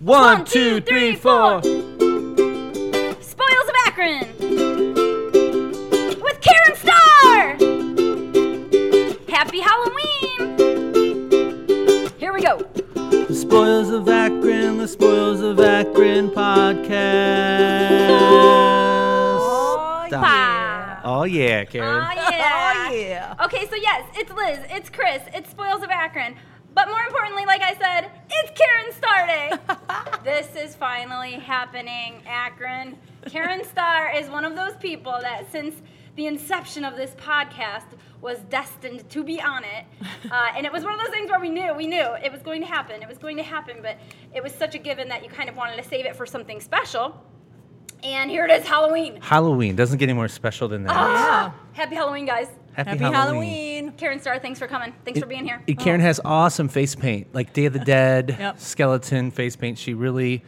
One, two, three, four. Spoils of Akron with Karen Starr. Happy Halloween. Here we go. The Spoils of Akron, the Spoils of Akron podcast. Oh, yeah. Oh, yeah, Karen. Oh, yeah. Oh, yeah. Okay, so yes, it's Liz, it's Chris, it's Spoils of Akron. But more importantly, like I said, it's Karen Starr Day. This is finally happening, Akron. Karen Starr is one of those people that since the inception of this podcast was destined to be on it. And it was one of those things where we knew it was going to happen. It was going to happen, but it was such a given that you kind of wanted to save it for something special. And here it is, Halloween. Halloween. Doesn't get any more special than that. Yeah. Happy Halloween, guys. Happy Halloween. Karen Starr, thanks for coming. Thanks for being here. Karen has awesome face paint, like Day of the Dead, yep. Skeleton face paint. She really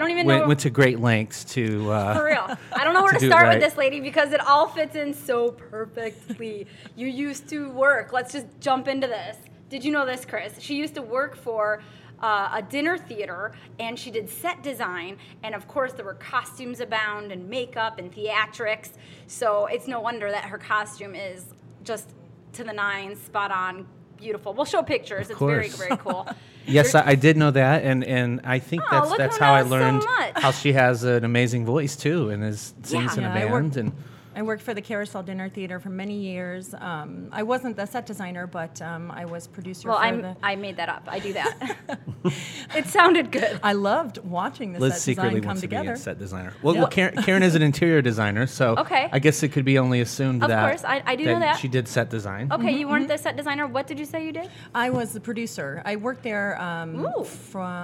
went to great lengths to... For real. I don't know where to start with this lady because it all fits in so perfectly. You used to work. Let's just jump into this. Did you know this, Chris? She used to work for... a dinner theater, and she did set design, and of course there were costumes abound and makeup and theatrics, so it's no wonder that her costume is just to the nines, spot on, beautiful. We'll show pictures. It's very, very cool. Yes, I did know that, and I think that's how I learned how she has an amazing voice too and sings in a band. I worked for the Carousel Dinner Theater for many years. I wasn't the set designer, but I was producer I made that up. I do that. It sounded good. I loved watching the Liz set design come wants together. Liz secretly to be a set designer. Well, Karen is an interior designer, so okay. I guess it could be only assumed that I know that she did set design. Okay, mm-hmm, you weren't the set designer. What did you say you did? I was the producer. I worked there from,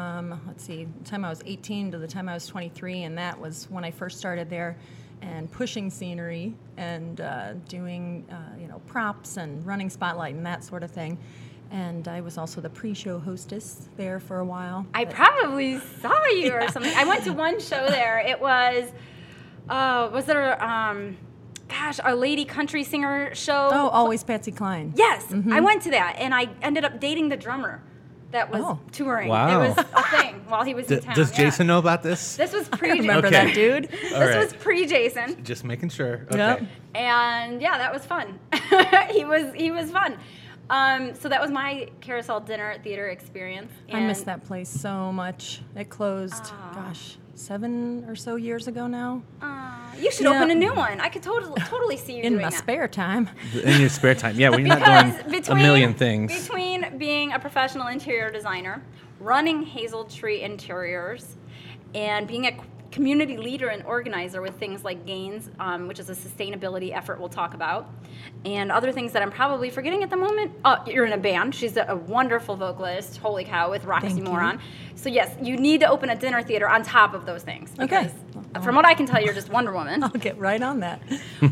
the time I was 18 to the time I was 23, and that was when I first started there. And pushing scenery and doing props and running spotlight and that sort of thing. And I was also the pre-show hostess there for a while. I probably saw you or something. I went to one show there. It was Our Lady country singer show. Oh, always Patsy Cline. Yes, mm-hmm. I went to that and I ended up dating the drummer. That was touring. Wow. It was a thing while he was in town. Does Jason know about this? This was pre-Jason. Remember that dude? This was pre-Jason. Just making sure. Okay. Yep. And that was fun. He was fun. So that was my Carousel Dinner Theater experience. I miss that place so much. It closed, 7 or so years ago now. You should open a new one. I could totally see you doing that. In your spare time. Yeah, when you're not doing a million things. Between being a professional interior designer, running Hazel Tree Interiors, and being a community leader and organizer with things like GAINS, which is a sustainability effort we'll talk about, and other things that I'm probably forgetting at the moment. You're in a band. She's a wonderful vocalist, holy cow, with Roxy Moron. So yes, you need to open a dinner theater on top of those things. Okay. From what I can tell, you're just Wonder Woman. I'll get right on that.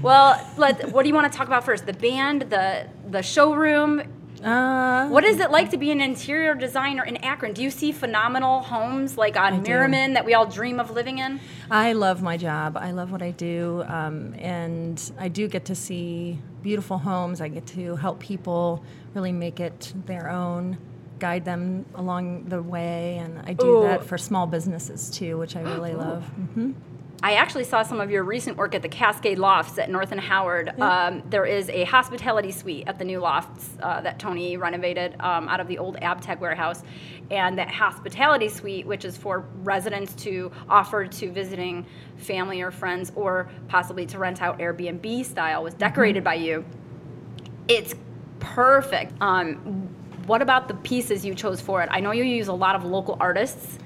Well, what do you want to talk about first? The band, the showroom. What is it like to be an interior designer in Akron? Do you see phenomenal homes like on Merriman that we all dream of living in? I love my job. I love what I do. And I do get to see beautiful homes. I get to help people really make it their own, guide them along the way. And I do that for small businesses too, which I really love. Mm-hmm. I actually saw some of your recent work at the Cascade Lofts at North and Howard. Yeah. There is a hospitality suite at the new Lofts that Tony renovated out of the old Abteg warehouse. And that hospitality suite, which is for residents to offer to visiting family or friends or possibly to rent out Airbnb style, was decorated by you. It's perfect. What about the pieces you chose for it? I know you use a lot of local artists.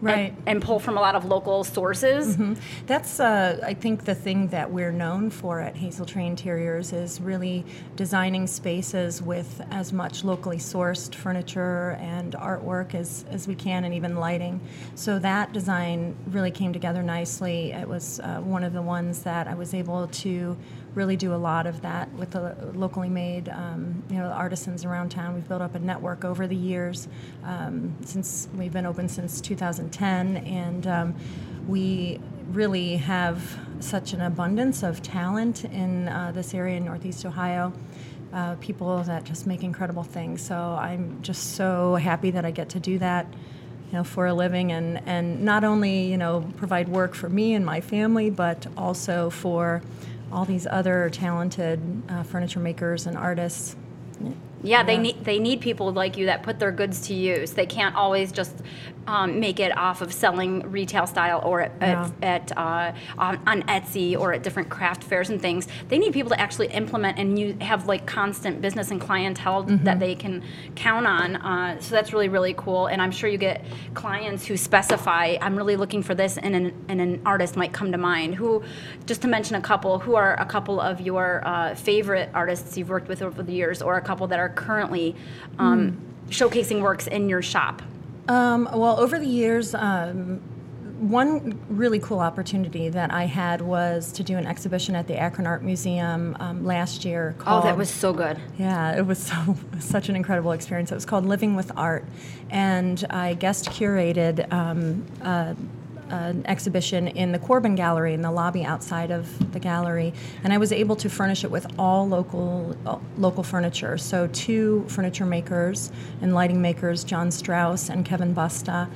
Right. And pull from a lot of local sources. Mm-hmm. That's, I think, the thing that we're known for at Hazel Tree Interiors is really designing spaces with as much locally sourced furniture and artwork as we can, and even lighting. So that design really came together nicely. It was one of the ones that I was able to really do a lot of that with the locally made artisans around town. We've built up a network over the years since we've been open since 2010, and we really have such an abundance of talent in this area in Northeast Ohio, people that just make incredible things. So I'm just so happy that I get to do that. for a living, and not only, provide work for me and my family, but also for all these other talented furniture makers and artists. Yeah, they need people like you that put their goods to use. They can't always just make it off of selling retail style or on Etsy or at different craft fairs and things. They need people to actually implement and have like constant business and clientele that they can count on. So that's really, really cool. And I'm sure you get clients who specify, I'm really looking for this, and an artist might come to mind. Just to mention a couple, who are a couple of your favorite artists you've worked with over the years, or a couple that are currently showcasing works in your shop? Well, over the years, one really cool opportunity that I had was to do an exhibition at the Akron Art Museum last year. Oh, that was so good. Yeah, it was such an incredible experience. It was called Living with Art, and I guest curated an exhibition in the Corbin Gallery, in the lobby outside of the gallery, and I was able to furnish it with all local furniture. So two furniture makers and lighting makers, John Strauss and Kevin Busta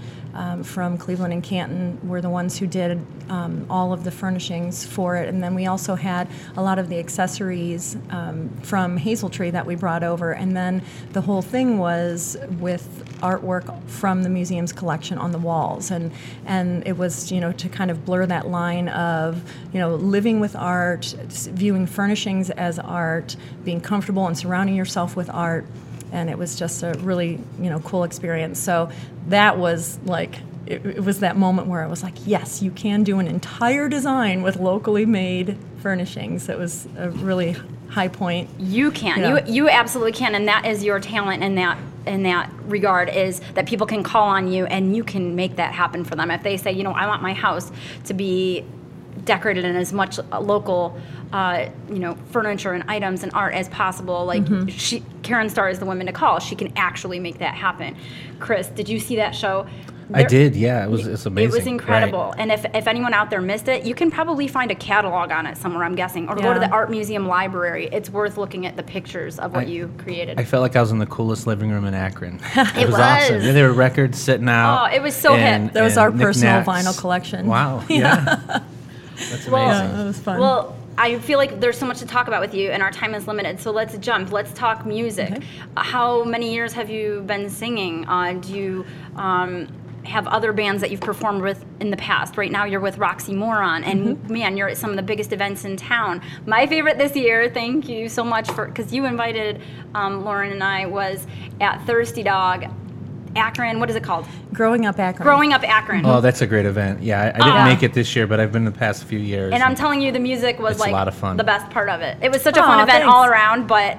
from Cleveland and Canton, were the ones who did all of the furnishings for it. And then we also had a lot of the accessories from Hazel Tree that we brought over. And then the whole thing was with artwork from the museum's collection on the walls, and it was, to kind of blur that line of, living with art, viewing furnishings as art, being comfortable and surrounding yourself with art. And it was just a really, cool experience. So that was like, it was that moment where I was like, yes, you can do an entire design with locally made furnishings. It was a really high point. You can. You absolutely can. And that is your talent in that regard, is that people can call on you and you can make that happen for them. If they say, I want my house to be decorated in as much local furniture and items and art as possible, like Karen Starr is the woman to call. She can actually make that happen. Chris, did you see that show? I did, yeah. It's amazing. It was incredible. Right. And if anyone out there missed it, you can probably find a catalog on it somewhere, I'm guessing, or go to the Art Museum library. It's worth looking at the pictures of what you created. I felt like I was in the coolest living room in Akron. It was awesome. And there were records sitting out. Oh, it was so hip. That was our personal vinyl collection. Wow, yeah. That's amazing. Well, that was fun. Well, I feel like there's so much to talk about with you, and our time is limited, so let's jump. Let's talk music. Okay. How many years have you been singing? Do you have other bands that you've performed with in the past? Right now you're with Roxy Moron, and man, you're at some of the biggest events in town. My favorite this year, thank you so much because you invited Lauren and I, was at Thirsty Dog Akron. What is it called? Growing Up Akron. Growing Up Akron. Oh, that's a great event. Yeah, I didn't make it this year, but I've been the past few years. And I'm telling you, the music was like a lot of fun. The best part of it. It was such a fun event all around, but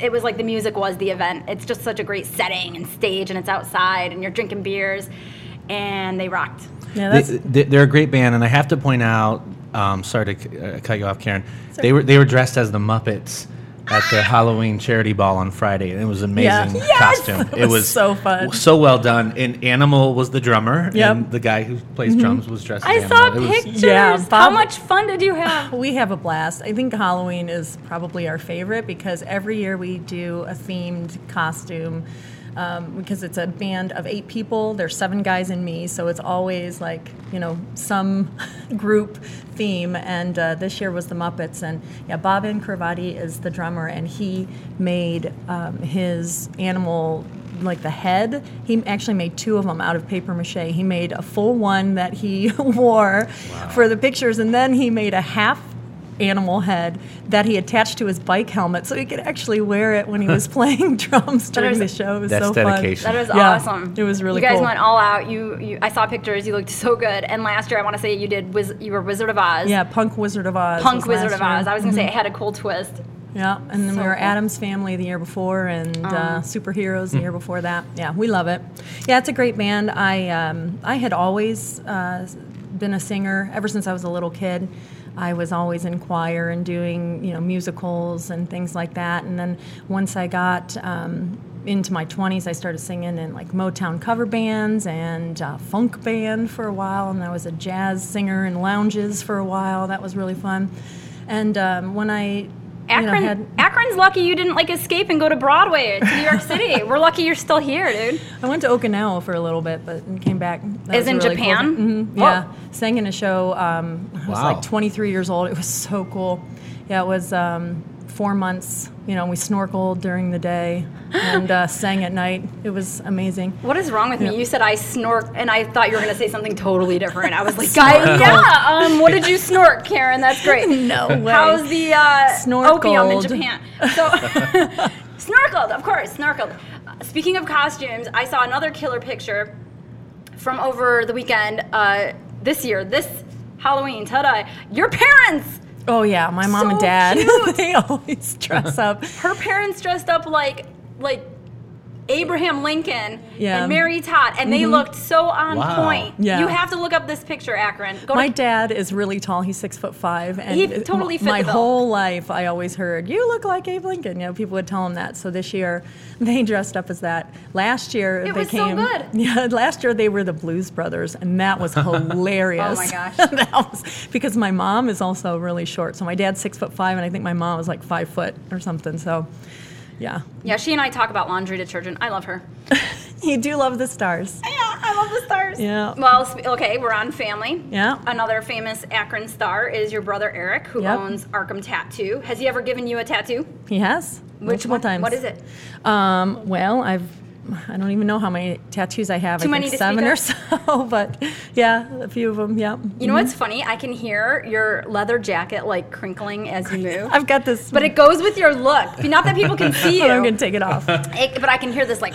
it was like the music was the event. It's just such a great setting and stage, and it's outside, and you're drinking beers, and they rocked. Yeah, they're a great band, and I have to point out, sorry to cut you off, Karen, they were dressed as the Muppets at the Halloween charity ball on Friday. It was an amazing costume. It was so fun. So well done. And Animal was the drummer, and the guy who plays drums was dressed as Animal. I saw pictures. How much fun did you have? We have a blast. I think Halloween is probably our favorite because every year we do a themed costume because it's a band of 8 people. There's 7 guys and me, so it's always like, some group theme. And this year was the Muppets. And Bobbin Cravati is the drummer, and he made his animal, like the head. He actually made 2 of them out of paper mache. He made a full one that he wore for the pictures, and then he made a half animal head that he attached to his bike helmet so he could actually wear it when he was playing drums during the show. It was so dedication. Fun. That is awesome. It was really cool. You guys went all out. You I saw pictures. You looked so good. And last year, I want to say you were Wizard of Oz. Yeah, Punk Wizard of Oz. Punk Wizard of Oz. I was going to say it had a cool twist. Yeah, and then we were Addams Family the year before, and Superheroes the year before that. Yeah, we love it. Yeah, it's a great band. I had always been a singer ever since I was a little kid. I was always in choir and doing, musicals and things like that. And then once I got into my 20s, I started singing in like Motown cover bands and funk band for a while. And I was a jazz singer in lounges for a while. That was really fun. And when I Akron's lucky you didn't like escape and go to Broadway to New York City. We're lucky you're still here, dude. I went to Okinawa for a little bit, but came back. Is in really Japan? Cool. Mm-hmm. Yeah, sang in a show. I was like 23 years old. It was so cool. Yeah, it was 4 months. You know, we snorkeled during the day and sang at night. It was amazing. What is wrong with me? You said I snork, and I thought you were going to say something totally different. I was like, what did you snork, Karen? That's great. No way. How's the opium in Japan? So, snorkeled, of course, snorkeled. Speaking of costumes, I saw another killer picture from over the weekend this year, this Halloween. Ta-da. Your parents. Oh, yeah. My mom and dad, they always dress up. Her parents dressed up like Abraham Lincoln and Mary Todd, and they looked so on point. Yeah. You have to look up this picture, Akron. My dad is really tall. He's 6'5", and he totally fit my the bill. Whole life, I always heard, you look like Abe Lincoln. You know, people would tell him that. So this year, they dressed up as that. Last year, they came. It was so good. Yeah, last year they were the Blues Brothers, and that was hilarious. Oh my gosh! That was, because my mom is also really short. So my dad's 6'5", and I think my mom was like 5' or something. So. Yeah, she and I talk about laundry detergent. I love her. You do love the stars. Yeah, I love the stars. Yeah. Well, okay, we're on family. Yeah. Another famous Akron star is your brother Eric, who owns Arkham Tattoo. Has he ever given you a tattoo? He has. Multiple times. What is it? Well, I don't even know how many tattoos I have. Too many to speak of? 7 or so, but yeah, a few of them, yeah. You know what's funny? I can hear your leather jacket like crinkling as you move. I've got this. But it goes with your look. Not that people can see you. I'm going to take it off. But I can hear this like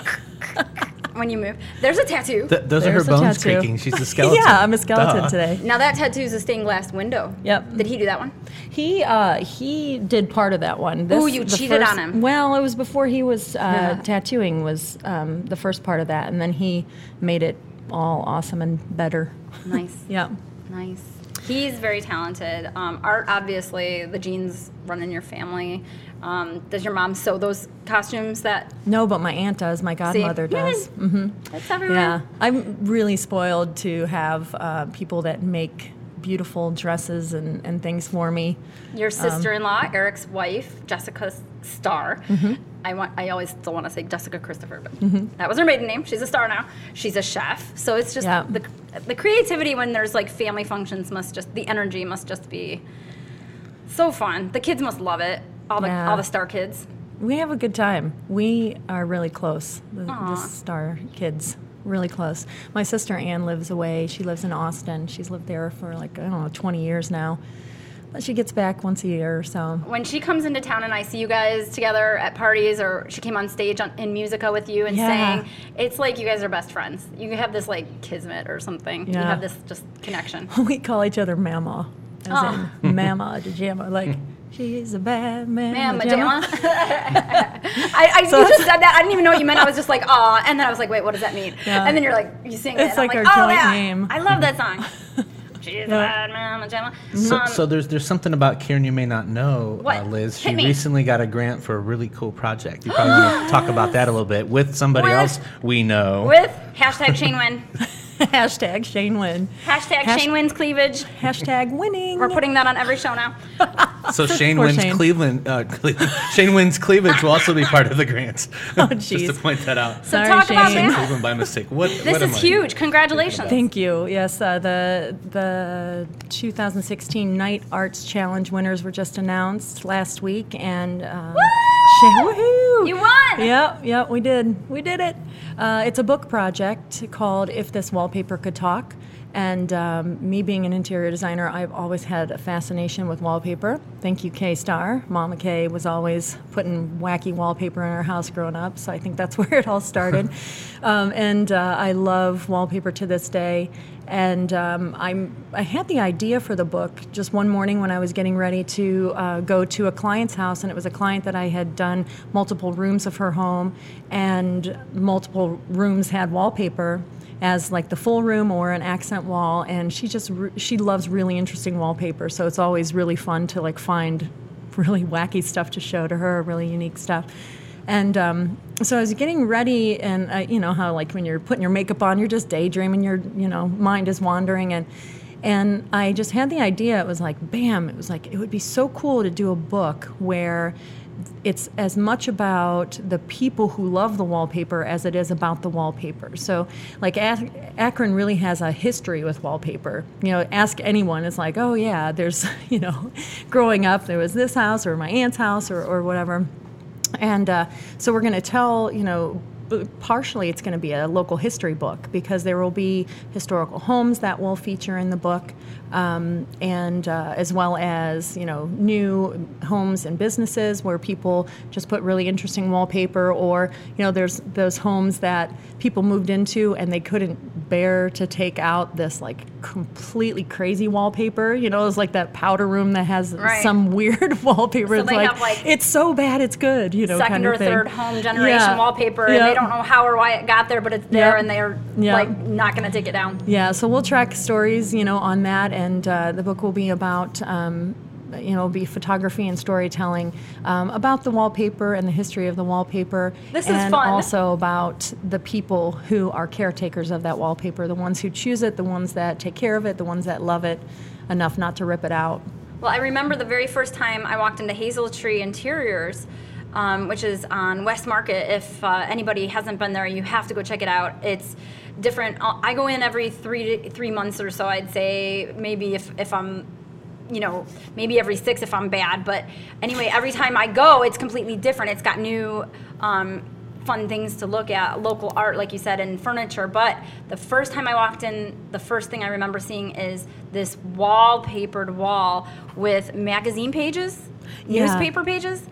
when you move. There's a tattoo. Those are her bones creaking. She's a skeleton. Yeah, I'm a skeleton today. Now that tattoo is a stained glass window. Yep. Did he do that one? He did part of that one. Oh, you cheated on him. Well, it was before he was tattooing was the first part of that, and then he made it all awesome and better. Nice. Yeah. Nice. He's very talented. Art, obviously, the genes run in your family. Does your mom sew those costumes? No, but my aunt does. My godmother does. Mm-hmm. That's everywhere. Yeah, I'm really spoiled to have people that make beautiful dresses and things for me. Your sister-in-law, Eric's wife, Jessica Starr. Mm-hmm. I always still want to say Jessica Christopher, but that was her maiden name. She's a star now. She's a chef. So it's just the creativity when there's like family functions the energy must just be so fun. The kids must love it. All the star kids. We have a good time. We are really close. The star kids. Really close. My sister Ann lives away. She lives in Austin. She's lived there for 20 years now. But she gets back once a year or so. When she comes into town and I see you guys together at parties, or she came on stage in Musica with you and sang, it's like you guys are best friends. You have this like kismet or something. Yeah. You have this just connection. We call each other Mama. As in Mama to Jamma. Like, she's a bad man. Mama. You just said that. I didn't even know what you meant. I was just like, aw. And then I was like, wait, what does that mean? Yeah. And then you're like, you sing it. It's like our joint name. I love that song. She's a bad man. So there's something about Karen you may not know, Liz. She recently got a grant for a really cool project. You probably want to talk about that a little bit with somebody else we know. With #ShaneWin. Hashtag Shane Wynn. Hashtag Shane Wynn's cleavage. Hashtag winning. We're putting that on every show now. So Shane Wynn's Shane Wynn's cleavage will also be part of the grants. Oh, jeez. Just to point that out. So talk about Shane Cleveland by mistake. What is huge. Congratulations. Thank you. Yes, the 2016 Night Arts Challenge winners were just announced last week, and woohoo! You won. Yep, we did. We did it. It's a book project called If This Wallpaper Could Talk, and me being an interior designer, I've always had a fascination with wallpaper. Thank you, Kay Starr. Mama Kay was always putting wacky wallpaper in our house growing up, so I think that's where it all started. And I love wallpaper to this day. And I had the idea for the book just one morning when I was getting ready to go to a client's house, and it was a client that I had done multiple rooms of her home, and multiple rooms had wallpaper as like the full room or an accent wall, and she loves really interesting wallpaper, so it's always really fun to like find really wacky stuff to show to her, really unique stuff. And so I was getting ready, and you know how like when you're putting your makeup on, you're just daydreaming, your mind is wandering, and And I just had the idea, it was like, bam, it was like, it would be so cool to do a book where it's as much about the people who love the wallpaper as it is about the wallpaper. So, like, Akron really has a history with wallpaper. You know, ask anyone, it's like, oh, yeah, there's, you know, growing up, there was this house or my aunt's house or whatever. And so we're going to tell, you know, partially it's going to be a local history book because there will be historical homes that will feature in the book, and as well as, you know, new homes and businesses where people just put really interesting wallpaper, or, you know, there's those homes that people moved into and they couldn't bear to take out this, like, completely crazy wallpaper. You know, it's like that powder room that has some weird wallpaper. So it's like, it's so bad it's good, you know, second kind of or thing. Third home generation wallpaper, and they don't know how or why it got there, but it's there, and they're like not going to take it down. Yeah, so we'll track stories, you know, on that, and the book will be about, you know, be photography and storytelling about the wallpaper and the history of the wallpaper. This is fun. And also about the people who are caretakers of that wallpaper, the ones who choose it, the ones that take care of it, the ones that love it enough not to rip it out. Well, I remember the very first time I walked into Hazel Tree Interiors, which is on West Market. If anybody hasn't been there, you have to go check it out. It's different. I go in every three months or so, I'd say, maybe if I'm, you know, maybe every six if I'm bad. But anyway, every time I go, it's completely different. It's got new fun things to look at, local art, like you said, and furniture. But the first time I walked in, the first thing I remember seeing is this wallpapered wall with magazine pages, newspaper pages.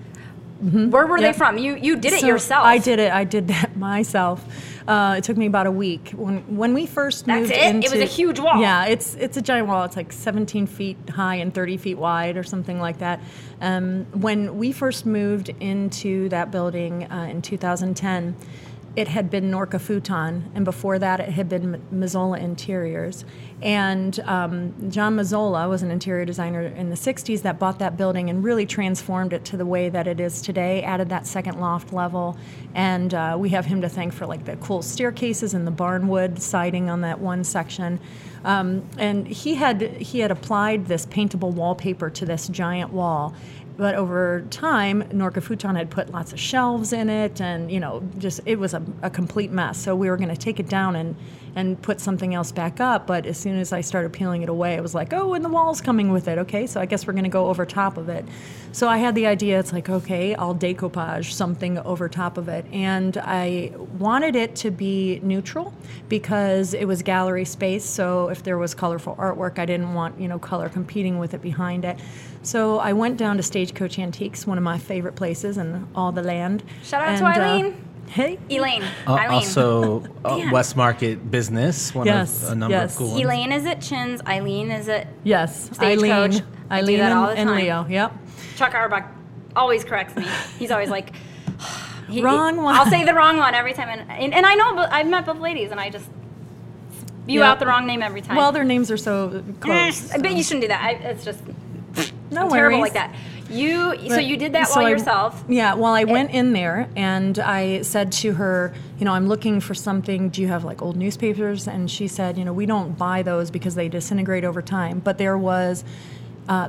Mm-hmm. Where were they from? You did it yourself. I did it. I did that myself. It took me about a week. When we first moved into... It was a huge wall. Yeah, it's a giant wall. It's like 17 feet high and 30 feet wide or something like that. When we first moved into that building in 2010... it had been Norca Futon, and before that it had been Mazzola Interiors. And John Mazzola was an interior designer in the 60s that bought that building and really transformed it to the way that it is today, added that second loft level, and we have him to thank for, like, the cool staircases and the barnwood siding on that one section. And he had applied this paintable wallpaper to this giant wall. But over time, Norca Futon had put lots of shelves in it, and, you know, just it was a complete mess. So we were going to take it down and put something else back up. But as soon as I started peeling it away, it was like, oh, and the wall's coming with it. Okay, so I guess we're going to go over top of it. So I had the idea, it's like, okay, I'll decoupage something over top of it. And I wanted it to be neutral because it was gallery space. So if there was colorful artwork, I didn't want, you know, color competing with it behind it. So I went down to Stagecoach Antiques, one of my favorite places in all the land. Shout out to Eileen. Elaine. Eileen. Also, West Market Business, one of a number of cool ones. Elaine is at Chin's. Eileen is at Stagecoach. Eileen and Leo. Yep. Chuck Auerbach always corrects me. He's always like, wrong one. I'll say the wrong one every time. And I know, but I've met both ladies, and I just spew out the wrong name every time. Well, their names are so close. So. But you shouldn't do that. It's just... No worries. Terrible like that. So you did that yourself. Yeah, I went in there and I said to her, you know, I'm looking for something. Do you have, like, old newspapers? And she said, you know, we don't buy those because they disintegrate over time. But there was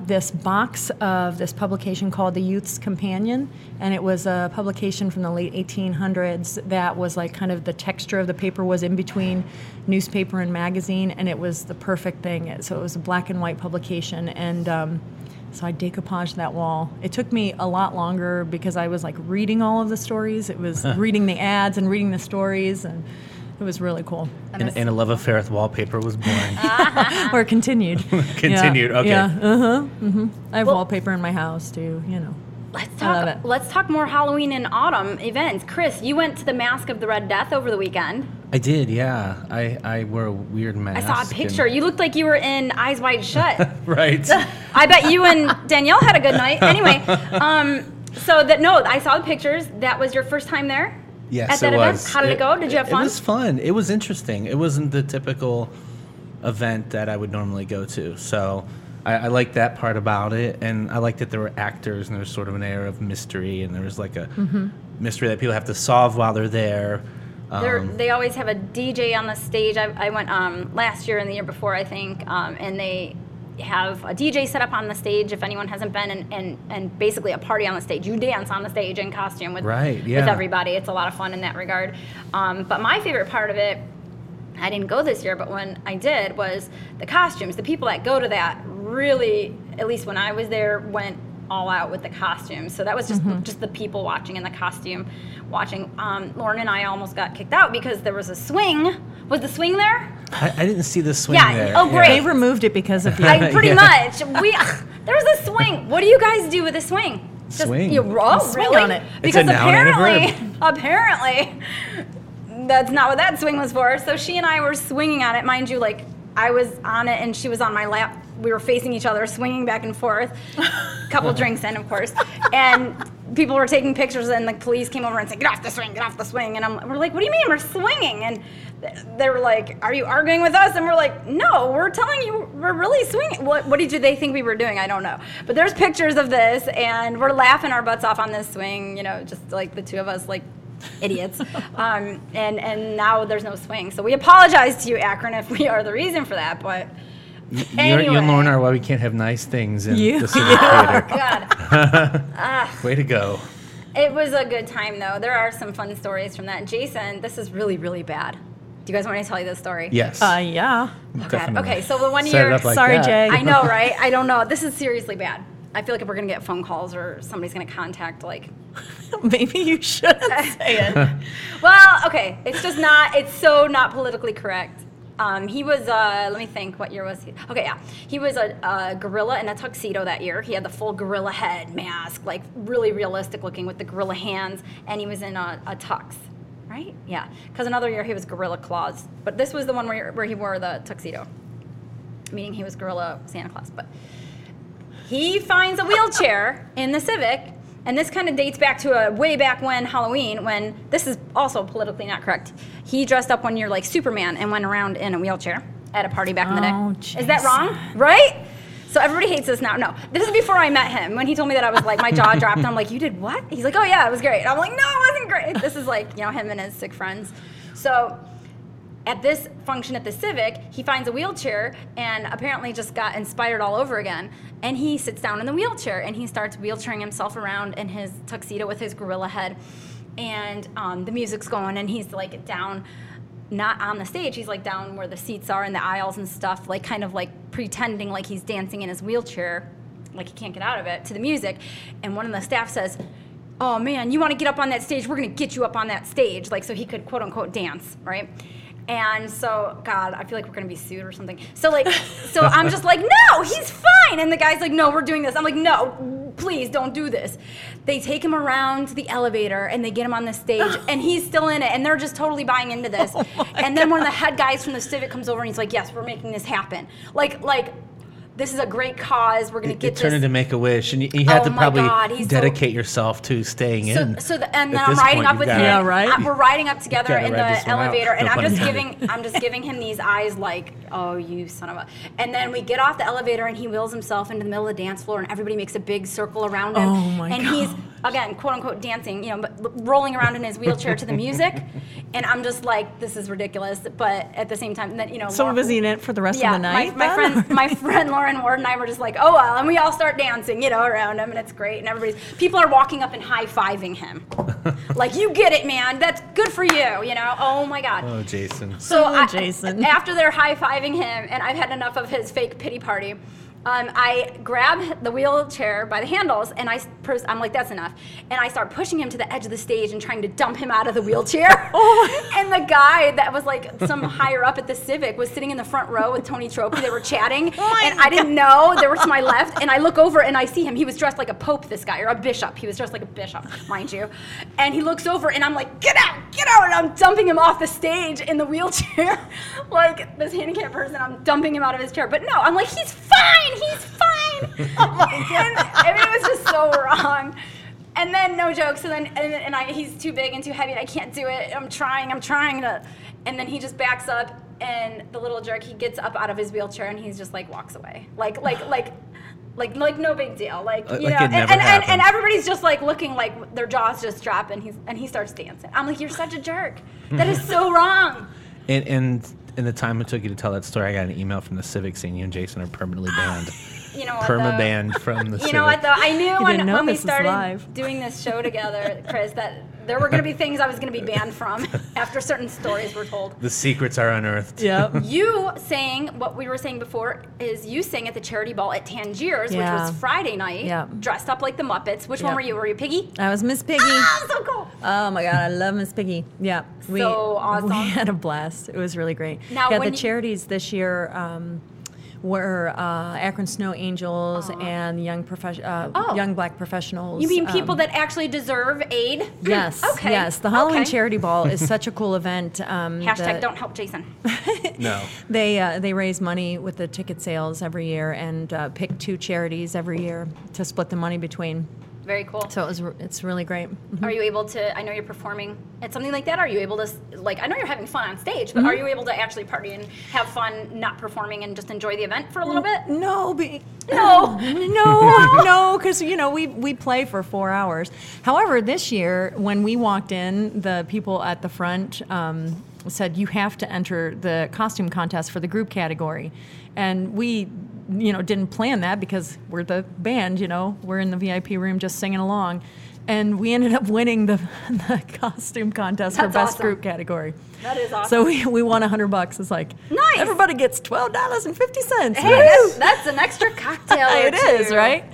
this box of this publication called The Youth's Companion, and it was a publication from the late 1800s that was, like, kind of the texture of the paper was in between newspaper and magazine, and it was the perfect thing. So it was a black and white publication, and so I decoupaged that wall. It took me a lot longer because I was, like, reading all of the stories. It was reading the ads and reading the stories, and it was really cool. And a love affair with wallpaper was born. Or continued. Okay. Yeah. Uh-huh. Mm-hmm. I have wallpaper in my house, too, you know. Let's talk more Halloween and autumn events. Chris, you went to the Mask of the Red Death over the weekend. I did, yeah. I wore a weird mask. I saw a picture. You looked like you were in Eyes Wide Shut. Right. I bet you and Danielle had a good night. Anyway, I saw the pictures. That was your first time there? Yes, at that event? Was. How did it go? Did you have fun? It was fun. It was interesting. It wasn't the typical event that I would normally go to, so... I liked that part about it, and I liked that there were actors, and there was sort of an air of mystery, and there was, like, a mystery that people have to solve while they're there, They always have a DJ on the stage. I went last year and the year before, I think, and they have a DJ set up on the stage if anyone hasn't been, and basically a party on the stage. You dance on the stage in costume with everybody. It's a lot of fun in that regard. But my favorite part of it, I didn't go this year, but when I did, was the costumes. The people that go to that really, at least when I was there, went all out with the costumes. So that was just the people watching and the costume watching. Lauren and I almost got kicked out because there was a swing. Was the swing there? I didn't see the swing there. Oh, great. Yeah. They removed it because of the... Pretty much. There was a swing. What do you guys do with a swing? Swing. You roll, swing really? On it. Because it's a apparently, that's not what that swing was for. So she and I were swinging on it. Mind you, like, I was on it and she was on my lap. We were facing each other, swinging back and forth. A couple drinks in, of course. And people were taking pictures, and the police came over and said, "Get off the swing, get off the swing." And we're like, "What do you mean we're swinging?" And they were like, "Are you arguing with us?" And we're like, "No, we're telling you we're really swinging." What did they think we were doing? I don't know. But there's pictures of this, and we're laughing our butts off on this swing, you know, just like the two of us, like, idiots. And now there's no swing. So we apologize to you, Akron, if we are the reason for that, but... Anyway. You and Lauren are why we can't have nice things in the Civic Theater. Oh, God. Way to go. It was a good time, though. There are some fun stories from that. Jason, this is really, really bad. Do you guys want me to tell you this story? Yes. Yeah. Oh, God. Okay, so the 1 year... Like sorry, that. Jay. I know, right? I don't know. This is seriously bad. I feel like if we're going to get phone calls or somebody's going to contact, like... Maybe you shouldn't say it. Well, okay. It's just not... It's so not politically correct. He was, let me think, what year was he? Okay, yeah. He was a gorilla in a tuxedo that year. He had the full gorilla head mask, like really realistic looking with the gorilla hands, and he was in a tux, right? Yeah, because another year he was gorilla claws, but this was the one where he wore the tuxedo, meaning he was gorilla Santa Claus. But he finds a wheelchair in the Civic, and this kind of dates back to way back when Halloween, when this is also politically not correct. He dressed up 1 year like Superman and went around in a wheelchair at a party back in the day. Jason. Is that wrong? Right? So everybody hates this now. No, this is before I met him. When he told me that, I was like, my jaw dropped. And I'm like, "You did what?" He's like, "Oh yeah, it was great." And I'm like, "No, it wasn't great." This is like, you know, him and his sick friends. So at this function at the Civic, he finds a wheelchair and apparently just got inspired all over again. And he sits down in the wheelchair and he starts wheelchairing himself around in his tuxedo with his gorilla head. And the music's going and he's like down, not on the stage, he's like down where the seats are in the aisles and stuff, like kind of like pretending like he's dancing in his wheelchair, like he can't get out of it, to the music. And one of the staff says, "Oh man, you want to get up on that stage? We're going to get you up on that stage." Like so he could quote unquote dance, right? And so, God, I feel like we're going to be sued or something. So, like, so I'm just like, "No, he's fine." And the guy's like, "No, we're doing this." I'm like, "No, please don't do this." They take him around to the elevator, and they get him on the stage, and he's still in it. And they're just totally buying into this. Oh and then one of the head guys from the Civic comes over, and he's like, "Yes, we're making this happen. Like, this is a great cause. We're going to get this." It turned into Make-A-Wish, and you had to probably dedicate yourself to staying in. And then I'm riding up with him. Yeah, right? We're riding up together in the elevator, and I'm just giving him these eyes like, "Oh, you son of a..." And then we get off the elevator, and he wheels himself into the middle of the dance floor, and everybody makes a big circle around him. Oh, my God. And he's, again, quote-unquote dancing, you know, but rolling around in his wheelchair to the music. And I'm just like, this is ridiculous. But at the same time, then, you know... So was he in it for the rest of the night? My friend Lauren and Ward and I were just like, "Oh well," and we all start dancing, you know, around him, and it's great, and people are walking up and high-fiving him, like, "You get it, man. That's good for you," you know. Oh my God. Oh, Jason. So after they're high-fiving him, and I've had enough of his fake pity party, I grab the wheelchair by the handles, and I'm like, "That's enough," and I start pushing him to the edge of the stage and trying to dump him out of the wheelchair. And the guy that was like some higher up at the Civic was sitting in the front row with Tony Troppi. They were chatting, and I didn't know they were to my left. And I look over and I see him. He was dressed like a pope, this guy, or a bishop. He was dressed like a bishop, mind you. And he looks over, and I'm like, "Get out, get out!" And I'm dumping him off the stage in the wheelchair, like this handicapped person. I'm dumping him out of his chair, but no, I'm like, "He's fine. He's fine." And it was just so wrong. And then, no joke, so then, he's too big and too heavy, and I can't do it. I'm trying to. And then he just backs up, and the little jerk, he gets up out of his wheelchair, and he's just like walks away. Like, like no big deal, like you know, and everybody's just like looking like their jaws just drop, and he starts dancing. I'm like, you're such a jerk. That is so wrong. And in the time it took you to tell that story, I got an email from the Civic saying you and Jason are permanently banned. You know what, perma-banned from the Civic. You know what though? I knew when we started doing this show together, Chris, that there were going to be things I was going to be banned from after certain stories were told. The secrets are unearthed. Yep. You sang, what we were saying before, is you sang at the charity ball at Tangiers, yeah, which was Friday night, yep, dressed up like the Muppets. Which one were you? Were you Piggy? I was Miss Piggy. Ah, so cool. Oh, my God. I love Miss Piggy. Yeah. So awesome. We had a blast. It was really great. Now, yeah, the charities this year... were Akron Snow Angels and young Black professionals. You mean people that actually deserve aid? Yes. Okay. Yes. The Halloween Charity Ball is such a cool event. Hashtag don't help Jason. No. They raise money with the ticket sales every year and pick two charities every year to split the money between. Very cool. So it's really great. Mm-hmm. Are you able to, I know you're performing at something like that, are you able to, like, I know you're having fun on stage, but mm-hmm, are you able to actually party and have fun not performing and just enjoy the event for a little bit? No, because, you know, we play for 4 hours. However, this year, when we walked in, the people at the front said, you have to enter the costume contest for the group category. And we... you know, didn't plan that because we're the band, you know, we're in the VIP room just singing along. And we ended up winning the costume contest for best group category. That is awesome. So we won $100. It's like, nice. Everybody gets $12.50. Hey, that's an extra cocktail. It is, right?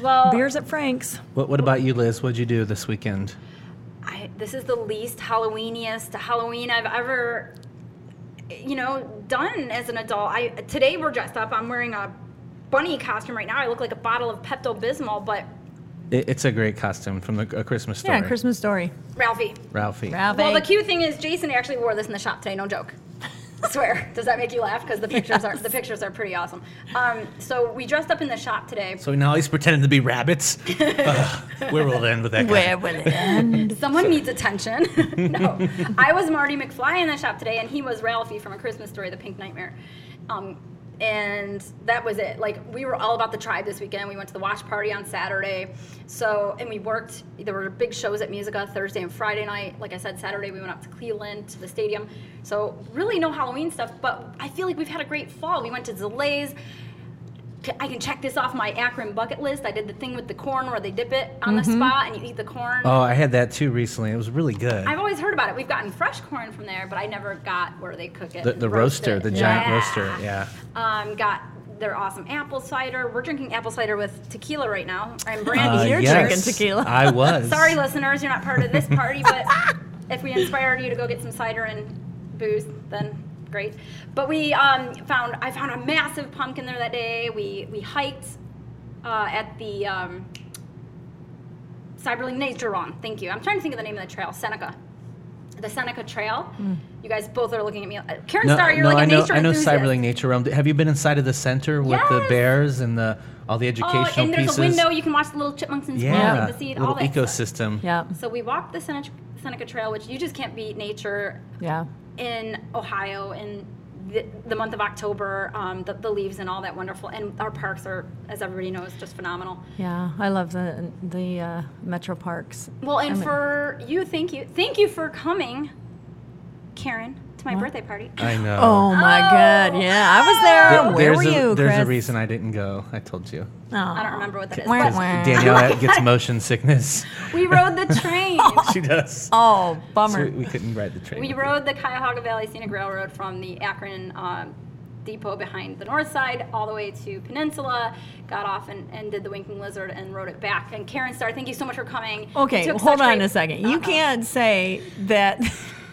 Well, beers at Frank's. What about you, Liz? What'd you do this weekend? This is the least Halloweeniest Halloween I've ever... you know, done as an adult. Today we're dressed up. I'm wearing a bunny costume right now. I look like a bottle of Pepto-Bismol, but... It's a great costume from A Christmas Story. Yeah, Christmas Story. Ralphie. Well, the cute thing is Jason actually wore this in the shop today, no joke. I swear. Does that make you laugh? Because the pictures are pretty awesome. So we dressed up in the shop today. So now he's pretending to be rabbits. Where will it end with that guy? Where will it end? Someone needs attention. No. I was Marty McFly in the shop today, and he was Ralphie from A Christmas Story, The Pink Nightmare. And that was it. Like, we were all about the tribe this weekend. We went to the watch party on Saturday. So, and we worked. There were big shows at Musica Thursday and Friday night. Like I said, Saturday we went up to Cleveland, to the stadium. So, really no Halloween stuff, but I feel like we've had a great fall. We went to Zelays. I can check this off my Akron bucket list. I did the thing with the corn where they dip it on the spot and you eat the corn. Oh, I had that too recently. It was really good. I've always heard about it. We've gotten fresh corn from there, but I never got where they cook it. The roaster, the giant roaster, yeah. Got their awesome apple cider. We're drinking apple cider with tequila right now. I'm brandy. You're drinking tequila. I was. Sorry, listeners, you're not part of this party, but if we inspired you to go get some cider and booze, then... great. But we I found a massive pumpkin there that day. We hiked at the Cyberling Naturon. Thank you. I'm trying to think of the name of the trail. Seneca. The Seneca Trail. Mm. You guys both are looking at me. Karen Starr, you're like a nature enthusiast. I know Cyberling Nature Realm. Have you been inside of the center with the bears and all the educational pieces? Oh, and there's a window. You can watch the little chipmunks and squirrels and the seed. All that ecosystem. Yeah. So we walked the Seneca Trail, which you just can't beat nature. Yeah. In Ohio in the month of October, the leaves and all that wonderful, and our parks are, as everybody knows, just phenomenal. Yeah, I love the metro parks. Well, and thank you for coming, Karen, to my birthday party. I know. Oh my God! Yeah, I was there. Where were you, Chris? There's a reason I didn't go. I told you. Oh. I don't remember what that is. Danielle gets motion sickness. We rode the train. She does. Oh, bummer. So we couldn't ride the train. We rode the Cuyahoga Valley Scenic Railroad from the Akron Depot behind the north side all the way to Peninsula, got off and did the Winking Lizard and rode it back. And Karen Starr, thank you so much for coming. Okay, hold on a second. You can't say that...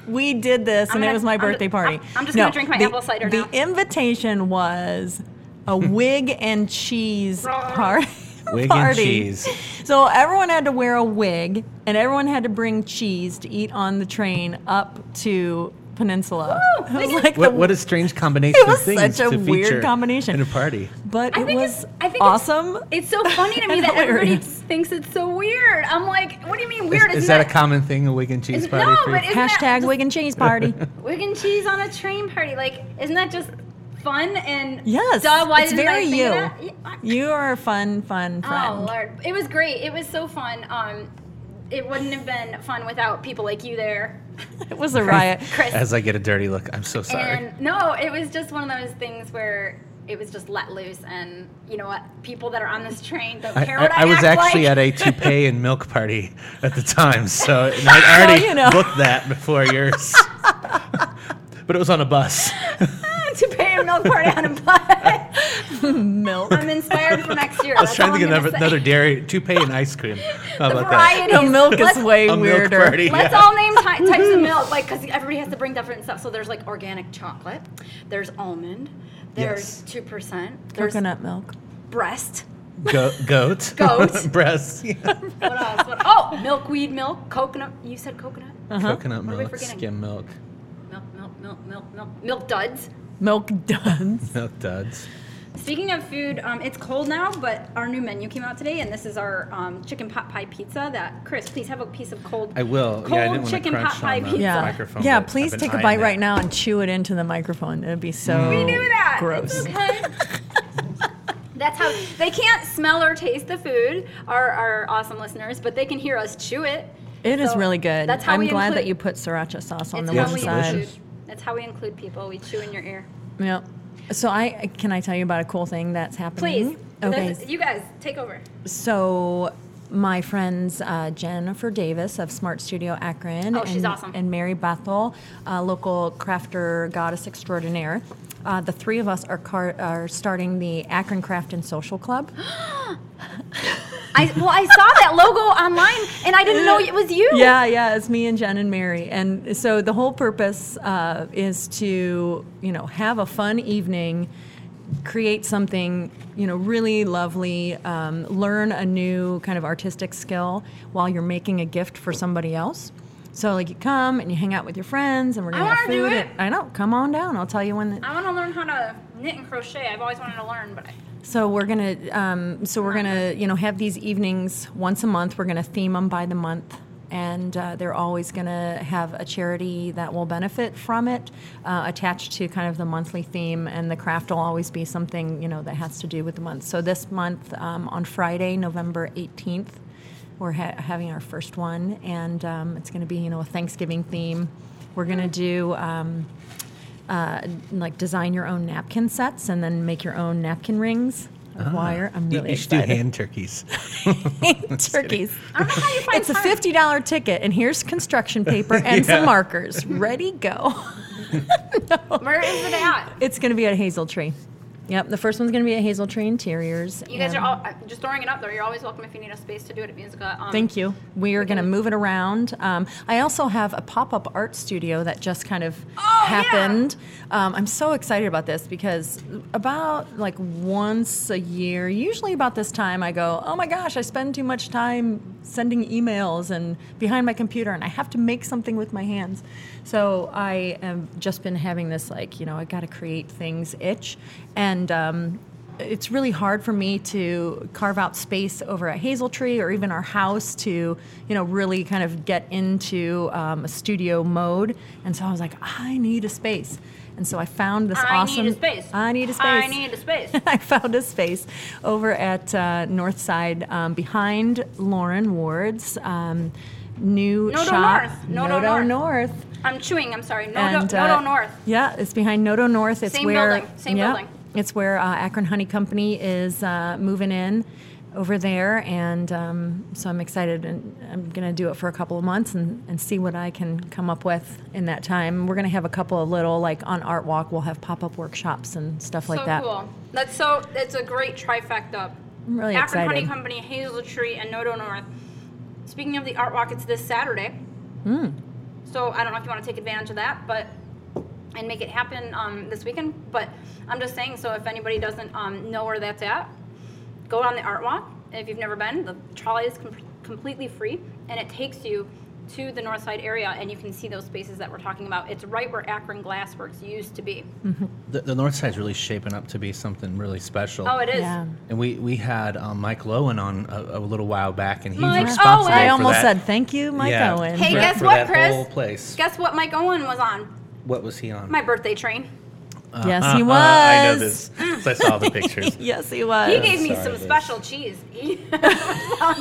We did this, and it was my birthday party. I'm just going to drink my apple cider now. The invitation was a wig and cheese party. Wig and cheese. So everyone had to wear a wig, and everyone had to bring cheese to eat on the train up to Peninsula. Woo, it was like what a strange combination of things. It was such a weird combination in a party. But it was awesome. It's so funny to me that everybody thinks it's so weird. I'm like, what do you mean weird? Is that a common thing, a wig and cheese party? No, but #wig and cheese party. Wig and cheese on a train party. Like, isn't that just fun and yes, duh, why it's didn't very I think you. Of that? You are a fun friend. Oh Lord, it was great. It was so fun. It wouldn't have been fun without people like you there. It was a riot. Chris. As I get a dirty look, I'm so sorry. And, no, it was just one of those things where it was just let loose, and you know what? People that are on this train don't care what I act like. I was actually at a toupee and milk party at the time, so I already booked that before yours. But it was on a bus. Toupee and milk party on a bus. Milk. I'm inspired for next year. I was trying to get another dairy toupee and ice cream. How about that? The milk is way weirder. Party, let's all name types of milk, like because everybody has to bring different stuff. So there's like organic chocolate. There's almond. There's 2%. There's coconut milk. Breast. Goat. Breast. Yeah. What else? Milkweed milk. Coconut. You said coconut. Uh-huh. Coconut milk. Skim milk. Milk duds. Milk duds. Speaking of food, it's cold now, but our new menu came out today, and this is our chicken pot pie pizza. That Chris, please have a piece of cold. I will. Cold I didn't chicken pot pie pizza. Microphone, yeah, please take a bite right now and chew it into the microphone. It'd be so. We knew that. Gross. It's okay. That's how they can't smell or taste the food. Our awesome listeners, but they can hear us chew it. It is really good. That's how I'm glad that you put sriracha sauce on the one side. That's how we include people. We chew in your ear. Yeah. So can I tell you about a cool thing that's happening? Please. Okay. You guys, take over. So my friends Jennifer Davis of Smart Studio Akron she's awesome. And Mary Bethel, a local crafter goddess extraordinaire, the three of us are starting the Akron Craft and Social Club. I saw that logo online, and I didn't know it was you. Yeah, it's me and Jen and Mary. And so the whole purpose is to, have a fun evening, create something, really lovely, learn a new kind of artistic skill while you're making a gift for somebody else. So, you come and you hang out with your friends, and we're going to have food. I know. Come on down. I'll tell you when. I want to learn how to knit and crochet. I've always wanted to learn, but So we're gonna, have these evenings once a month. We're gonna theme them by the month, and they're always gonna have a charity that will benefit from it, attached to kind of the monthly theme. And the craft will always be something that has to do with the month. So this month, on Friday, November 18th, we're having our first one, and it's gonna be a Thanksgiving theme. We're gonna do. Design your own napkin sets and then make your own napkin rings of wire. I'm really excited. You should do hand turkeys. I don't know how you find it's time. It's a $50 ticket, and here's construction paper and some markers. Ready, go. No. Where is it at? It's going to be at Hazel Tree. Yep, the first one's going to be at Hazel Tree Interiors. You guys are all, just throwing it up there. You're always welcome if you need a space to do it at Musica. Thank you. We are going to move it around. I also have a pop-up art studio that just kind of happened. Yeah. I'm so excited about this because about once a year, usually about this time, I go, oh my gosh, I spend too much time sending emails and behind my computer, and I have to make something with my hands. So I have just been having this I got to create things itch. And it's really hard for me to carve out space over at Hazel Tree or even our house to, really kind of get into a studio mode. And so I was like, I need a space. And so I found this I need a space. I found a space over at Northside behind Lauren Ward's new shop. Noto North. I'm chewing. I'm sorry. Noto North. Yeah, it's behind Noto North. It's Same building. It's where Akron Honey Company is moving in over there, and so I'm excited, and I'm going to do it for a couple of months and see what I can come up with in that time. We're going to have a couple of little, on Art Walk, we'll have pop-up workshops and stuff like that. So cool. It's a great trifecta. I'm really excited. Akron Honey Company, Hazel Tree, and Noto North. Speaking of the Art Walk, it's this Saturday. So I don't know if you want to take advantage of that, but... and make it happen this weekend, but I'm just saying, so if anybody doesn't know where that's at, go on the Art Walk. If you've never been, the trolley is completely free, and it takes you to the north side area, and you can see those spaces that we're talking about. It's right where Akron Glassworks used to be. Mm-hmm. The north side's really shaping up to be something really special. Oh, it is. Yeah. And we had Mike Lowen on a little while back, and he's responsible for that. I almost said thank you, Mike Owen. Hey, guess what, Chris? Guess what Mike Owen was on? What was he on? My birthday train. Yes, he was. I know this because I saw the pictures. Yes, he was. He gave me some special cheese. See? That